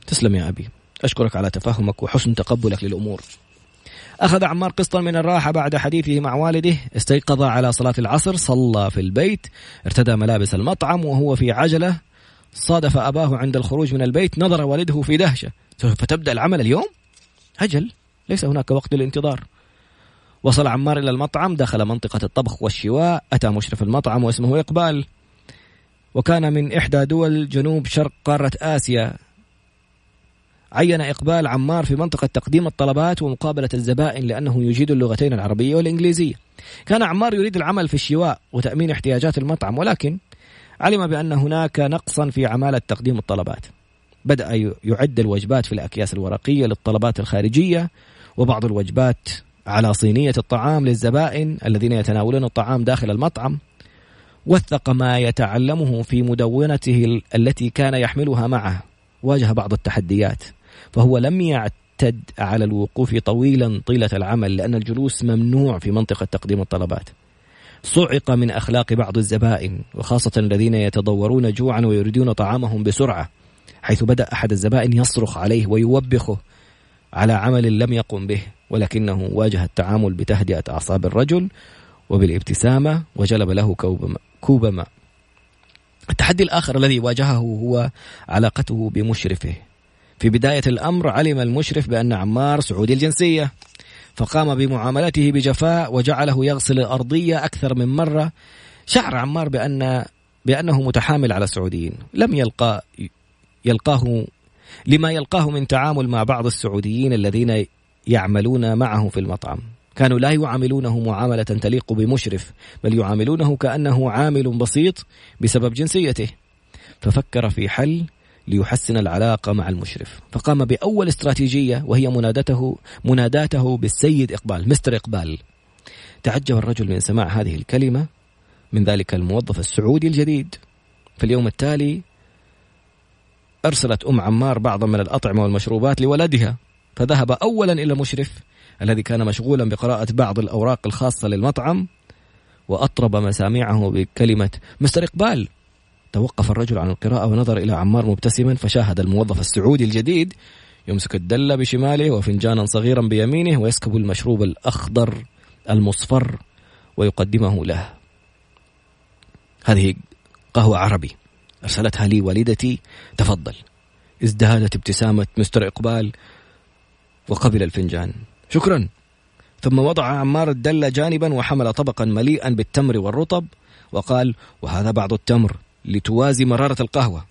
تسلم يا أبي، أشكرك على تفهمك وحسن تقبلك للأمور. أخذ عمار قسطا من الراحة بعد حديثه مع والده. استيقظ على صلاة العصر، صلى في البيت، ارتدى ملابس المطعم وهو في عجلة. صادف أباه عند الخروج من البيت، نظر والده في دهشة. فتبدأ العمل اليوم؟ أجل، ليس هناك وقت للانتظار. وصل عمار إلى المطعم، دخل منطقة الطبخ والشواء، أتى مشرف المطعم واسمه إقبال، وكان من إحدى دول جنوب شرق قارة آسيا. عين إقبال عمار في منطقة تقديم الطلبات ومقابلة الزبائن لأنه يجيد اللغتين العربية والإنجليزية. كان عمار يريد العمل في الشواء وتأمين احتياجات المطعم، ولكن علم بأن هناك نقصا في عمالة تقديم الطلبات. بدأ يعد الوجبات في الأكياس الورقية للطلبات الخارجية، وبعض الوجبات على صينية الطعام للزبائن الذين يتناولون الطعام داخل المطعم. وثق ما يتعلمه في مدونته التي كان يحملها معه. واجه بعض التحديات، فهو لم يعتد على الوقوف طويلا طيلة العمل لأن الجلوس ممنوع في منطقة تقديم الطلبات. صعق من أخلاق بعض الزبائن، وخاصة الذين يتضورون جوعا ويريدون طعامهم بسرعة، حيث بدأ أحد الزبائن يصرخ عليه ويوبخه على عمل لم يقم به، ولكنه واجه التعامل بتهدئة أعصاب الرجل وبالابتسامة وجلب له كوب ماء. التحدي الآخر الذي واجهه هو علاقته بمشرفه. في بداية الأمر علم المشرف بأن عمار سعودي الجنسية، فقام بمعاملته بجفاء وجعله يغسل الأرضية أكثر من مرة. شعر عمار بأن بأنه متحامل على السعوديين، لم يلقى يلقاه لما يلقاه من تعامل مع بعض السعوديين الذين يعملون معه في المطعم. كانوا لا يعاملونه معاملة تليق بمشرف، بل يعاملونه كأنه عامل بسيط بسبب جنسيته. ففكر في حل ليحسن العلاقة مع المشرف، فقام بأول استراتيجية وهي منادته مناداته بالسيد إقبال، مستر إقبال. تعجب الرجل من سماع هذه الكلمة من ذلك الموظف السعودي الجديد. في اليوم التالي أرسلت أم عمار بعضا من الأطعمة والمشروبات لولدها، فذهب أولا إلى المشرف الذي كان مشغولا بقراءة بعض الأوراق الخاصة للمطعم، وأطرب مسامعه بكلمة مستر إقبال. توقف الرجل عن القراءة ونظر إلى عمار مبتسما، فشاهد الموظف السعودي الجديد يمسك الدلة بشماله وفنجانا صغيرا بيمينه، ويسكب المشروب الأخضر المصفر ويقدمه له. هذه قهوة عربي، أرسلتها لي والدتي، تفضل. ازدهدت ابتسامة مستر إقبال وقبل الفنجان. شكرا. ثم وضع عمار الدلة جانبا وحمل طبقا مليئا بالتمر والرطب وقال وهذا بعض التمر لتوازي مرارة القهوة.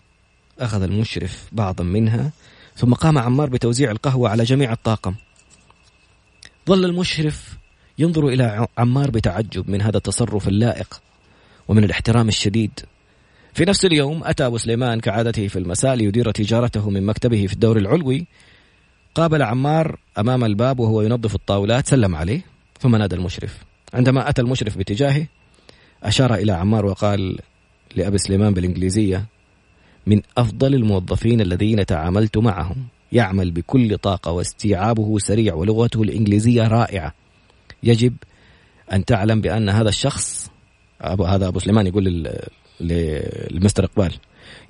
أخذ المشرف بعضا منها، ثم قام عمار بتوزيع القهوة على جميع الطاقم. ظل المشرف ينظر إلى عمار بتعجب من هذا التصرف اللائق ومن الاحترام الشديد. في نفس اليوم أتى أبو سليمان كعادته في المساء ليدير تجارته من مكتبه في الدور العلوي. قابل عمار أمام الباب وهو ينظف الطاولات، سلم عليه ثم نادى المشرف. عندما أتى المشرف باتجاهه أشار إلى عمار وقال لأبي سليمان بالإنجليزية من أفضل الموظفين الذين تعاملت معهم، يعمل بكل طاقة واستيعابه سريع ولغته الإنجليزية رائعة. يجب أن تعلم بأن هذا الشخص أبو هذا أبو سليمان يقول للمستر إقبال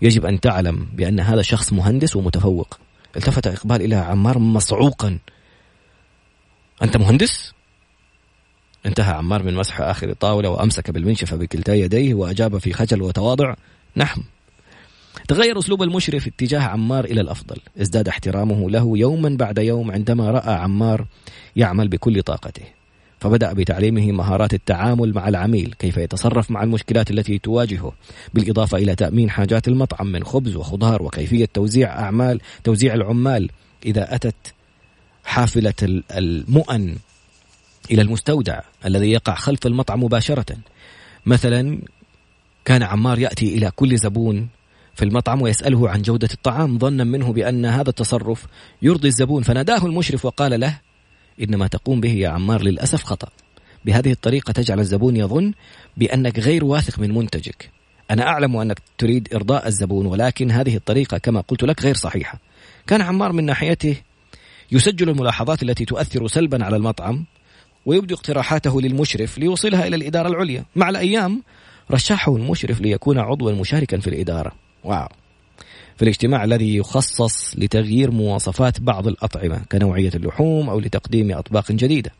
يجب أن تعلم بأن هذا الشخص مهندس ومتفوق. التفت إقبال إلى عمار مصعوقا، أنت مهندس؟ انتهى عمار من مسح آخر الطاولة وأمسك بالمنشفة بكلتا يديه وأجاب في خجل وتواضع نعم. تغير أسلوب المشرف اتجاه عمار إلى الأفضل، ازداد احترامه له يوما بعد يوم عندما رأى عمار يعمل بكل طاقته، فبدأ بتعليمه مهارات التعامل مع العميل، كيف يتصرف مع المشكلات التي تواجهه، بالإضافة إلى تأمين حاجات المطعم من خبز وخضار وكيفية توزيع أعمال توزيع العمال إذا أتت حافلة المؤن إلى المستودع الذي يقع خلف المطعم مباشرة. مثلا كان عمار يأتي إلى كل زبون في المطعم ويسأله عن جودة الطعام، ظنا منه بأن هذا التصرف يرضي الزبون، فناداه المشرف وقال له إن ما تقوم به يا عمار للأسف خطأ، بهذه الطريقة تجعل الزبون يظن بأنك غير واثق من منتجك. أنا أعلم أنك تريد إرضاء الزبون، ولكن هذه الطريقة كما قلت لك غير صحيحة. كان عمار من ناحيته يسجل الملاحظات التي تؤثر سلبا على المطعم ويبدو اقتراحاته للمشرف ليوصلها إلى الإدارة العليا. مع الأيام رشحه المشرف ليكون عضوا مشاركا في الإدارة. واو. في الاجتماع الذي يخصص لتغيير مواصفات بعض الأطعمة كنوعية اللحوم أو لتقديم أطباق جديدة،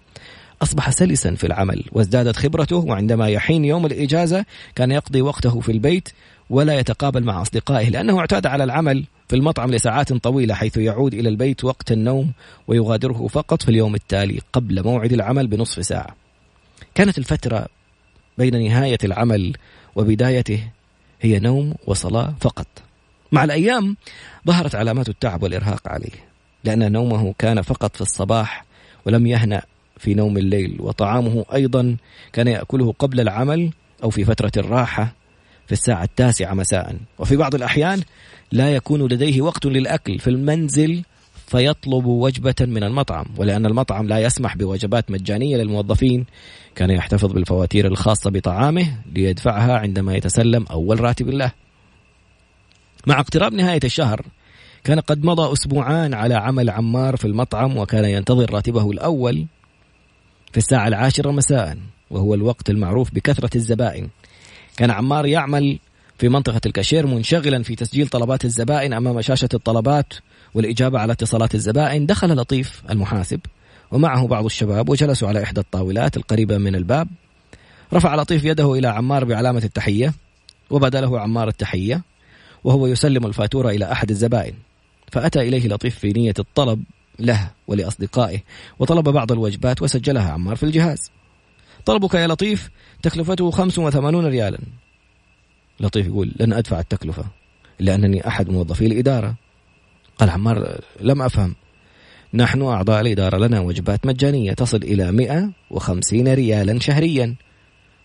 أصبح سلسا في العمل وازدادت خبرته، وعندما يحين يوم الإجازة كان يقضي وقته في البيت ولا يتقابل مع أصدقائه، لأنه اعتاد على العمل في المطعم لساعات طويلة، حيث يعود إلى البيت وقت النوم ويغادره فقط في اليوم التالي قبل موعد العمل بنصف ساعة. كانت الفترة بين نهاية العمل وبدايته هي نوم وصلاة فقط. مع الأيام ظهرت علامات التعب والإرهاق عليه، لأن نومه كان فقط في الصباح ولم يهنأ في نوم الليل، وطعامه أيضا كان يأكله قبل العمل أو في فترة الراحة في الساعة التاسعة مساء، وفي بعض الأحيان لا يكون لديه وقت للأكل في المنزل فيطلب وجبة من المطعم. ولأن المطعم لا يسمح بوجبات مجانية للموظفين، كان يحتفظ بالفواتير الخاصة بطعامه ليدفعها عندما يتسلم أول راتب له. مع اقتراب نهاية الشهر كان قد مضى أسبوعان على عمل عمار في المطعم، وكان ينتظر راتبه الأول في الساعة العاشرة مساء، وهو الوقت المعروف بكثرة الزبائن. كان عمار يعمل في منطقة الكاشير منشغلا في تسجيل طلبات الزبائن أمام شاشة الطلبات والإجابة على اتصالات الزبائن. دخل لطيف المحاسب ومعه بعض الشباب وجلسوا على إحدى الطاولات القريبة من الباب. رفع لطيف يده إلى عمار بعلامة التحية، وبدله عمار التحية وهو يسلم الفاتورة إلى أحد الزبائن. فأتى إليه لطيف في نية الطلب له ولأصدقائه، وطلب بعض الوجبات وسجلها عمار في الجهاز. طلبك يا لطيف تكلفته خمسة وثمانون ريالا. لطيف يقول لن أدفع التكلفة لأنني أحد موظفي الإدارة. قال عمار لم أفهم، نحن أعضاء الإدارة لنا وجبات مجانية تصل إلى مئة وخمسين ريالا شهريا،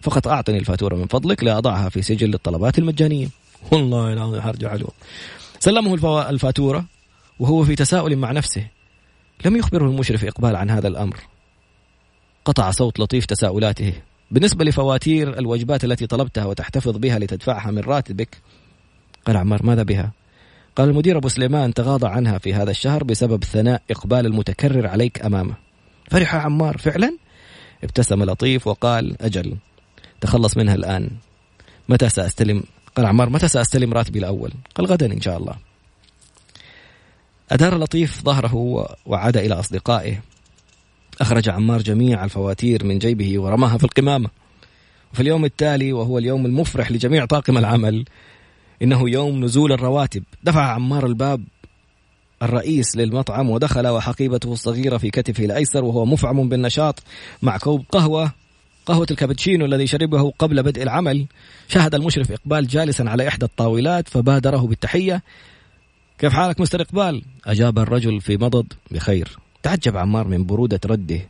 فقط أعطني الفاتورة من فضلك لأضعها في سجل الطلبات المجانية. والله العظيم هرجع له. سلمه الفو... الفاتورة وهو في تساؤل مع نفسه. لم يخبره المشرف إقبال عن هذا الأمر. قطع صوت لطيف تساؤلاته. بالنسبة لفواتير الوجبات التي طلبتها وتحتفظ بها لتدفعها من راتبك، قال عمار ماذا بها؟ قال المدير أبو سليمان تغاضى عنها في هذا الشهر بسبب ثناء إقبال المتكرر عليك أمامه. فرح عمار فعلا؟ ابتسم لطيف وقال أجل تخلص منها الآن. متى سأستلم؟ قال عمار متى سأستلم راتبي الأول؟ قال غدا إن شاء الله. أدار لطيف ظهره وعاد إلى أصدقائه. أخرج عمار جميع الفواتير من جيبه ورماها في القمامة. وفي اليوم التالي، وهو اليوم المفرح لجميع طاقم العمل، إنه يوم نزول الرواتب، دفع عمار الباب الرئيس للمطعم ودخل وحقيبته الصغيرة في كتفه الأيسر وهو مفعم بالنشاط مع كوب قهوة قهوة الكابتشينو الذي شربه قبل بدء العمل. شاهد المشرف إقبال جالسا على إحدى الطاولات فبادره بالتحية. كيف حالك مستر إقبال؟ أجاب الرجل في مضض بخير. تعجب عمار من برودة رده،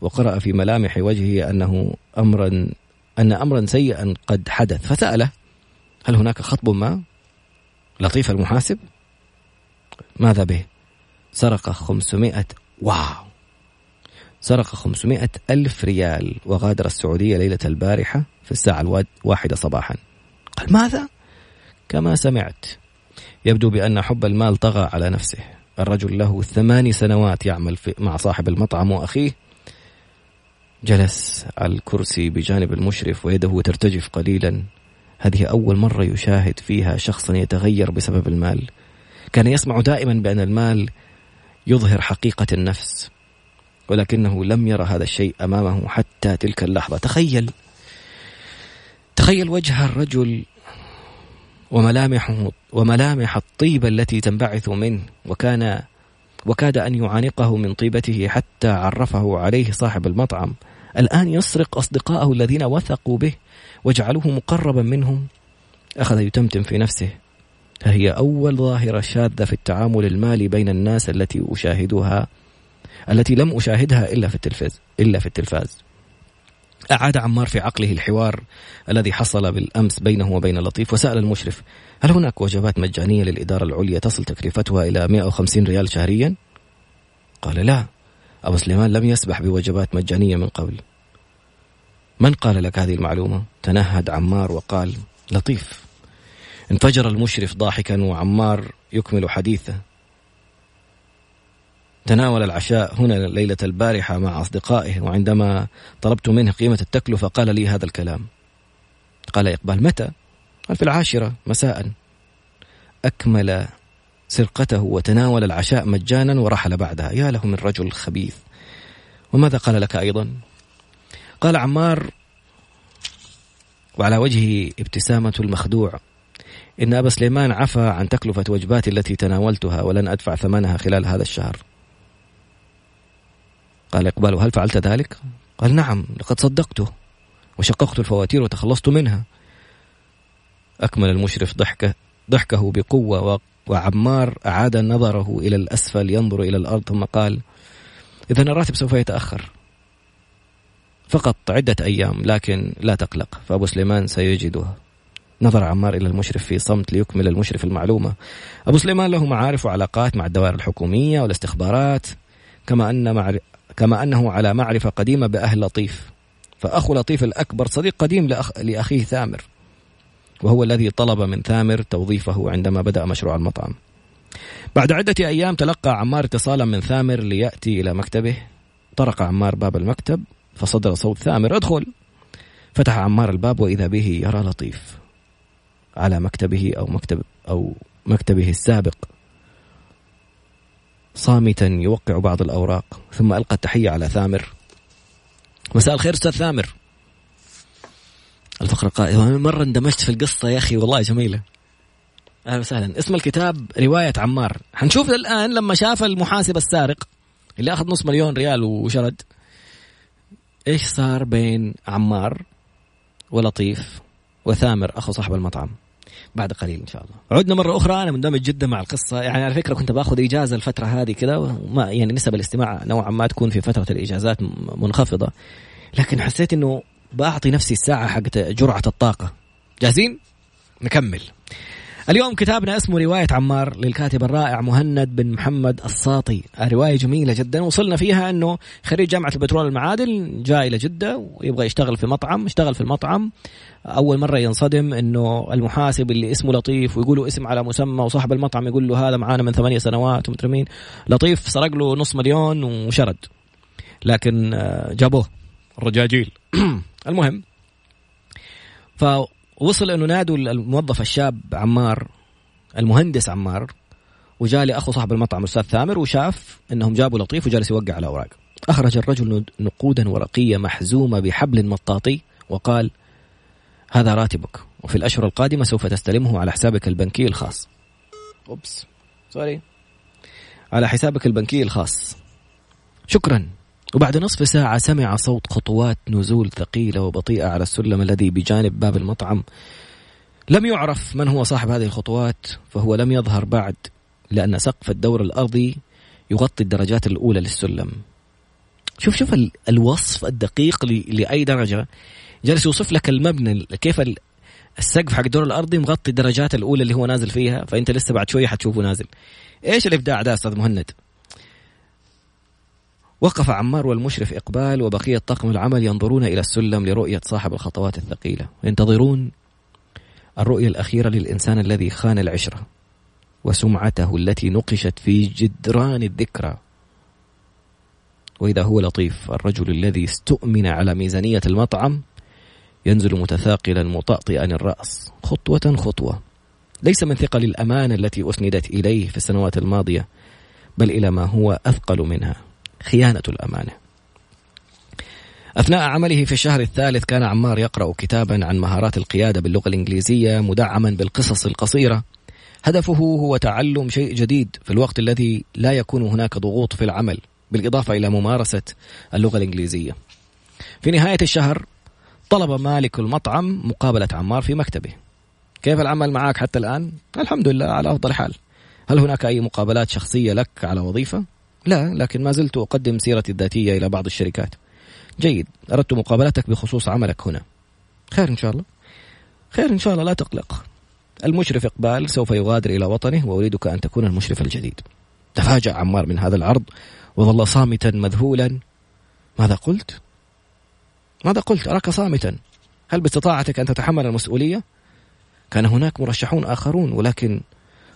وقرأ في ملامح وجهه أنه أمرا أن أمرا سيئا قد حدث، فسأله هل هناك خطب ما؟ لطيف المحاسب ماذا به؟ سرق خمسمائة واو سرق خمسمائة ألف ريال وغادر السعودية ليلة البارحة في الساعة الواحدة صباحا. قال ماذا؟ كما سمعت. يبدو بأن حب المال طغى على نفسه. الرجل له ثماني سنوات يعمل مع صاحب المطعم وأخيه. جلس على الكرسي بجانب المشرف ويده ترتجف قليلا. هذه أول مرة يشاهد فيها شخصا يتغير بسبب المال. كان يسمع دائما بأن المال يظهر حقيقة النفس، ولكنه لم يرى هذا الشيء أمامه حتى تلك اللحظة. تخيل تخيل وجه الرجل وملامحه وملامح الطيبة التي تنبعث منه، وكان وكاد أن يعانقه من طيبته حتى عرفه عليه صاحب المطعم. الآن يسرق أصدقائه الذين وثقوا به وجعلوه مقربا منهم. أخذ يتمتم في نفسه، هي أول ظاهرة شاذة في التعامل المالي بين الناس التي أشاهدها التي لم أشاهدها إلا في التلفاز إلا في التلفاز. أعاد عمار في عقله الحوار الذي حصل بالأمس بينه وبين لطيف، وسأل المشرف هل هناك وجبات مجانية للإدارة العليا تصل تكلفتها إلى مئة وخمسين ريال شهريا؟ قال لا، أبو سليمان لم يسبح بوجبات مجانية من قبل. من قال لك هذه المعلومة؟ تنهد عمار وقال لطيف. انفجر المشرف ضاحكا وعمار يكمل حديثه. تناول العشاء هنا ليلة البارحة مع أصدقائه، وعندما طلبت منه قيمة التكلفة قال لي هذا الكلام. قال: إقبال متى؟ قال: في العاشرة مساء. أكمل سرقته وتناول العشاء مجانا ورحل بعدها. يا له من رجل خبيث. وماذا قال لك أيضا؟ قال عمار وعلى وجهه ابتسامة المخدوع: إن أبا سليمان عفى عن تكلفة وجباتي التي تناولتها ولن أدفع ثمنها خلال هذا الشهر. قال إقبال: وهل فعلت ذلك؟ قال: نعم، لقد صدقته وشققت الفواتير وتخلصت منها. أكمل المشرف ضحكه ضحكه بقوة، وعمار أعاد نظره إلى الأسفل ينظر إلى الأرض، ثم قال: إذن الراتب سوف يتأخر فقط عدة أيام، لكن لا تقلق فأبو سليمان سيجدها. نظر عمار إلى المشرف في صمت ليكمل المشرف المعلومة: أبو سليمان له معارف وعلاقات مع الدوائر الحكومية والاستخبارات، كما أن مع كما أنه على معرفة قديمة بأهل لطيف، فأخو لطيف الأكبر صديق قديم لأخ... لأخيه ثامر، وهو الذي طلب من ثامر توظيفه عندما بدأ مشروع المطعم. بعد عدة أيام تلقى عمار اتصالا من ثامر ليأتي إلى مكتبه. طرق عمار باب المكتب فصدر صوت ثامر: ادخل. فتح عمار الباب وإذا به يرى لطيف على مكتبه أو مكتب أو مكتبه السابق صامتا يوقع بعض الأوراق، ثم ألقى التحية على ثامر: مساء الخير أستاذ ثامر. الفقرة قائلة: مرة اندمجت في القصة يا أخي والله جميلة. أهلا وسهلا. اسم الكتاب رواية عمار. هنشوف الآن لما شاف المحاسب السارق اللي أخذ نص مليون ريال وشرد إيش صار بين عمار ولطيف وثامر أخو صاحب المطعم بعد قليل إن شاء الله. عدنا مرة أخرى، أنا مندمج جدا مع القصة، يعني على فكرة كنت بأخذ إجازة الفترة هذه كذا، وما يعني نسب الاستماع نوعا ما تكون في فترة الإجازات منخفضة، لكن حسيت إنه بأعطي نفسي الساعة حقت جرعة الطاقة. جاهزين؟ نكمل. اليوم كتابنا اسمه رواية عمار للكاتب الرائع مهند بن محمد الصاطي. رواية جميلة جدا. وصلنا فيها أنه خريج جامعة البترول والمعادن جاء إلى جدة ويبغى يشتغل في مطعم. اشتغل في المطعم أول مرة ينصدم أنه المحاسب اللي اسمه لطيف ويقوله اسم على مسمى، وصاحب المطعم يقول له هذا معانا من ثمانية سنوات ومترمين، لطيف سرق له نص مليون وشرد، لكن جابوه الرجاجيل. المهم فوصل أنه نادوا الموظف الشاب عمار المهندس عمار، وجاء لأخو صاحب المطعم الأستاذ ثامر وشاف أنهم جابوا لطيف وجالس يوقع على أوراق. أخرج الرجل نقودا ورقية محزومة بحبل مطاطي وقال: هذا راتبك، وفي الأشهر القادمة سوف تستلمه على حسابك البنكي الخاص. أوبس سوري على حسابك البنكي الخاص. شكرا. وبعد نصف ساعة سمع صوت خطوات نزول ثقيلة وبطيئة على السلم الذي بجانب باب المطعم. لم يعرف من هو صاحب هذه الخطوات، فهو لم يظهر بعد لأن سقف الدور الأرضي يغطي الدرجات الأولى للسلم. شوف شوف الوصف الدقيق لأي درجة، جالس يوصف لك المبنى كيف السقف حق الدور الأرضي مغطي الدرجات الأولى اللي هو نازل فيها، فأنت لسه بعد شوية حتشوفه نازل. إيش الإبداع ده أستاذ مهند؟ وقف عمار والمشرف إقبال وبقية طاقم العمل ينظرون إلى السلم لرؤية صاحب الخطوات الثقيلة، ينتظرون الرؤية الأخيرة للإنسان الذي خان العشرة وسمعته التي نقشت في جدران الذكرى. وإذا هو لطيف الرجل الذي استؤمن على ميزانية المطعم ينزل متثاقلا مطأطئا الرأس خطوة خطوة، ليس من ثقل الأمانة التي أسندت إليه في السنوات الماضية، بل إلى ما هو أثقل منها: خيانة الأمانة. أثناء عمله في الشهر الثالث كان عمار يقرأ كتابا عن مهارات القيادة باللغة الإنجليزية مدعما بالقصص القصيرة. هدفه هو تعلم شيء جديد في الوقت الذي لا يكون هناك ضغوط في العمل، بالإضافة إلى ممارسة اللغة الإنجليزية. في نهاية الشهر طلب مالك المطعم مقابلة عمار في مكتبه. كيف العمل معك حتى الآن؟ الحمد لله على أفضل حال. هل هناك أي مقابلات شخصية لك على وظيفة؟ لا، لكن ما زلت أقدم سيرتي الذاتية إلى بعض الشركات. جيد. أردت مقابلتك بخصوص عملك هنا. خير إن شاء الله، خير إن شاء الله، لا تقلق. المشرف إقبال سوف يغادر إلى وطنه وأريدك أن تكون المشرف الجديد. تفاجأ عمار من هذا العرض وظل صامتا مذهولا. ماذا قلت؟ ماذا قلت؟ أراك صامتا. هل باستطاعتك أن تتحمل المسؤولية؟ كان هناك مرشحون آخرون ولكن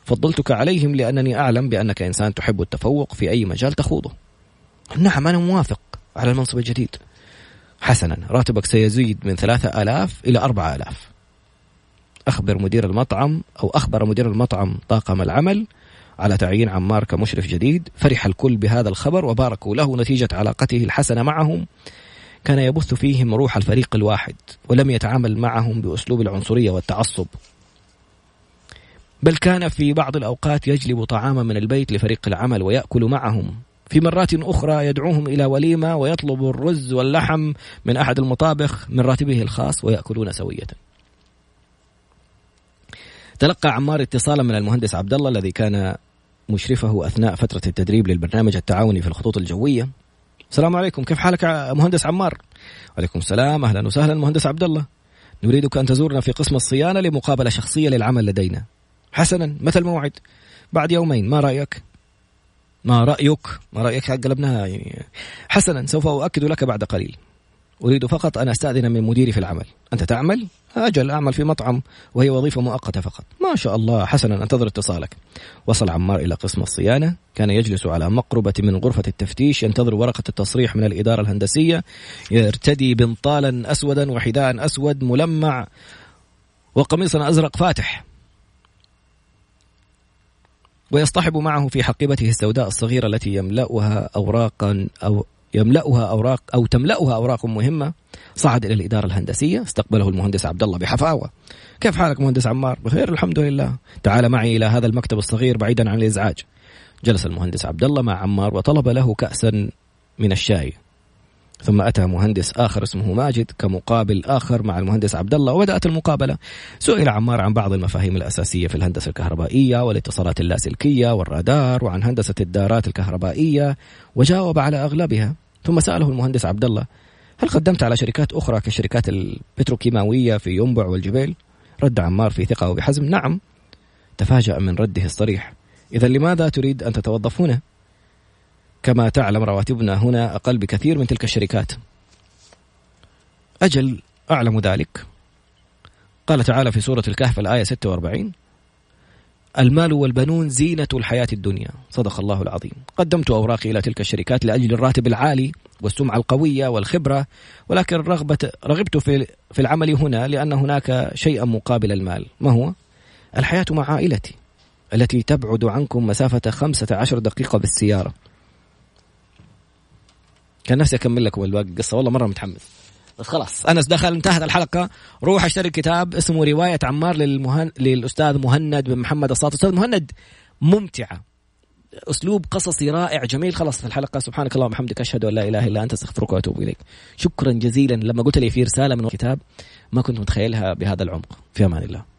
فضلتك عليهم لأنني أعلم بأنك إنسان تحب التفوق في أي مجال تخوضه. نعم أنا موافق على المنصب الجديد. حسنا، راتبك سيزيد من ثلاثة آلاف إلى أربعة آلاف. أخبر مدير المطعم أو أخبر مدير المطعم طاقم العمل على تعيين عمار كمشرف جديد. فرح الكل بهذا الخبر وباركوا له نتيجة علاقته الحسنة معهم. كان يبث فيهم روح الفريق الواحد ولم يتعامل معهم بأسلوب العنصرية والتعصب، بل كان في بعض الأوقات يجلب طعاما من البيت لفريق العمل ويأكل معهم. في مرات أخرى يدعوهم إلى وليمة ويطلب الرز واللحم من أحد المطابخ من راتبه الخاص ويأكلون سوية. تلقى عمار اتصالا من المهندس عبد الله الذي كان مشرفه أثناء فترة التدريب للبرنامج التعاوني في الخطوط الجوية. السلام عليكم، كيف حالك مهندس عمار؟ عليكم السلام، أهلا وسهلا مهندس عبد الله، نريدك أن تزورنا في قسم الصيانة لمقابلة شخصية للعمل لدينا. حسنا، متى الموعد؟ بعد يومين، ما رأيك؟ ما رأيك؟ ما رأيك قلبناها يعني. حسنا، سوف أؤكد لك بعد قليل. أريد فقط أن أستأذن من مديري في العمل. أنت تعمل؟ أجل، أعمل في مطعم وهي وظيفة مؤقتة فقط. ما شاء الله، حسنا أنتظر اتصالك. وصل عمار إلى قسم الصيانة، كان يجلس على مقربة من غرفة التفتيش ينتظر ورقة التصريح من الإدارة الهندسية. يرتدي بنطالا أسودا وحذاء أسود ملمع وقميصا أزرق فاتح، ويصطحب معه في حقيبته السوداء الصغيرة التي يملأها أوراقا أو يملأها أوراق أو تملأها أوراق مهمة. صعد إلى الإدارة الهندسية، استقبله المهندس عبد الله بحفاوة. كيف حالك مهندس عمار؟ بخير الحمد لله، تعال معي إلى هذا المكتب الصغير بعيدا عن الإزعاج. جلس المهندس عبد الله مع عمار وطلب له كأسا من الشاي، ثم أتى مهندس آخر اسمه ماجد كمقابل آخر مع المهندس عبد الله وبدأت المقابلة. سئل عمار عن بعض المفاهيم الأساسية في الهندسة الكهربائية والاتصالات اللاسلكية والرادار وعن هندسة الدارات الكهربائية وجاوب على أغلبها. ثم سأله المهندس عبد الله هل قدمت على شركات أخرى كشركات البتروكيماوية في ينبع والجبيل؟ رد عمار في ثقة وبحزم نعم. تفاجأ من رده الصريح. إذا لماذا تريد أن تتوظف هنا؟ كما تعلم رواتبنا هنا أقل بكثير من تلك الشركات. أجل أعلم ذلك. قال تعالى في سورة الكهف الآية ستة وأربعين المال والبنون زينة الحياة الدنيا. صدق الله العظيم. قدمت أوراقي إلى تلك الشركات لأجل الراتب العالي والسمعة القوية والخبرة، ولكن رغبت رغبت في في العمل هنا لأن هناك شيئا مقابل المال. ما هو؟ الحياة مع عائلتي التي تبعد عنكم مسافة خمسة عشر دقيقة بالسيارة. كان نفسي أكمل لكم الباقي القصة، والله مرة متحمس، بس خلاص أنس دخل، انتهت الحلقة. روح اشتري كتاب اسمه رواية عمار للمهن... للأستاذ مهند بن محمد الصاطي. أستاذ مهند ممتعة، أسلوب قصصي رائع جميل. خلاص في الحلقة. سبحانك اللهم وبحمدك، أشهد أن لا إله إلا أنت، استغفرك وأتوب إليك. شكرا جزيلا. لما قلت لي في رسالة من الكتاب ما كنت متخيلها بهذا العمق. في أمان الله.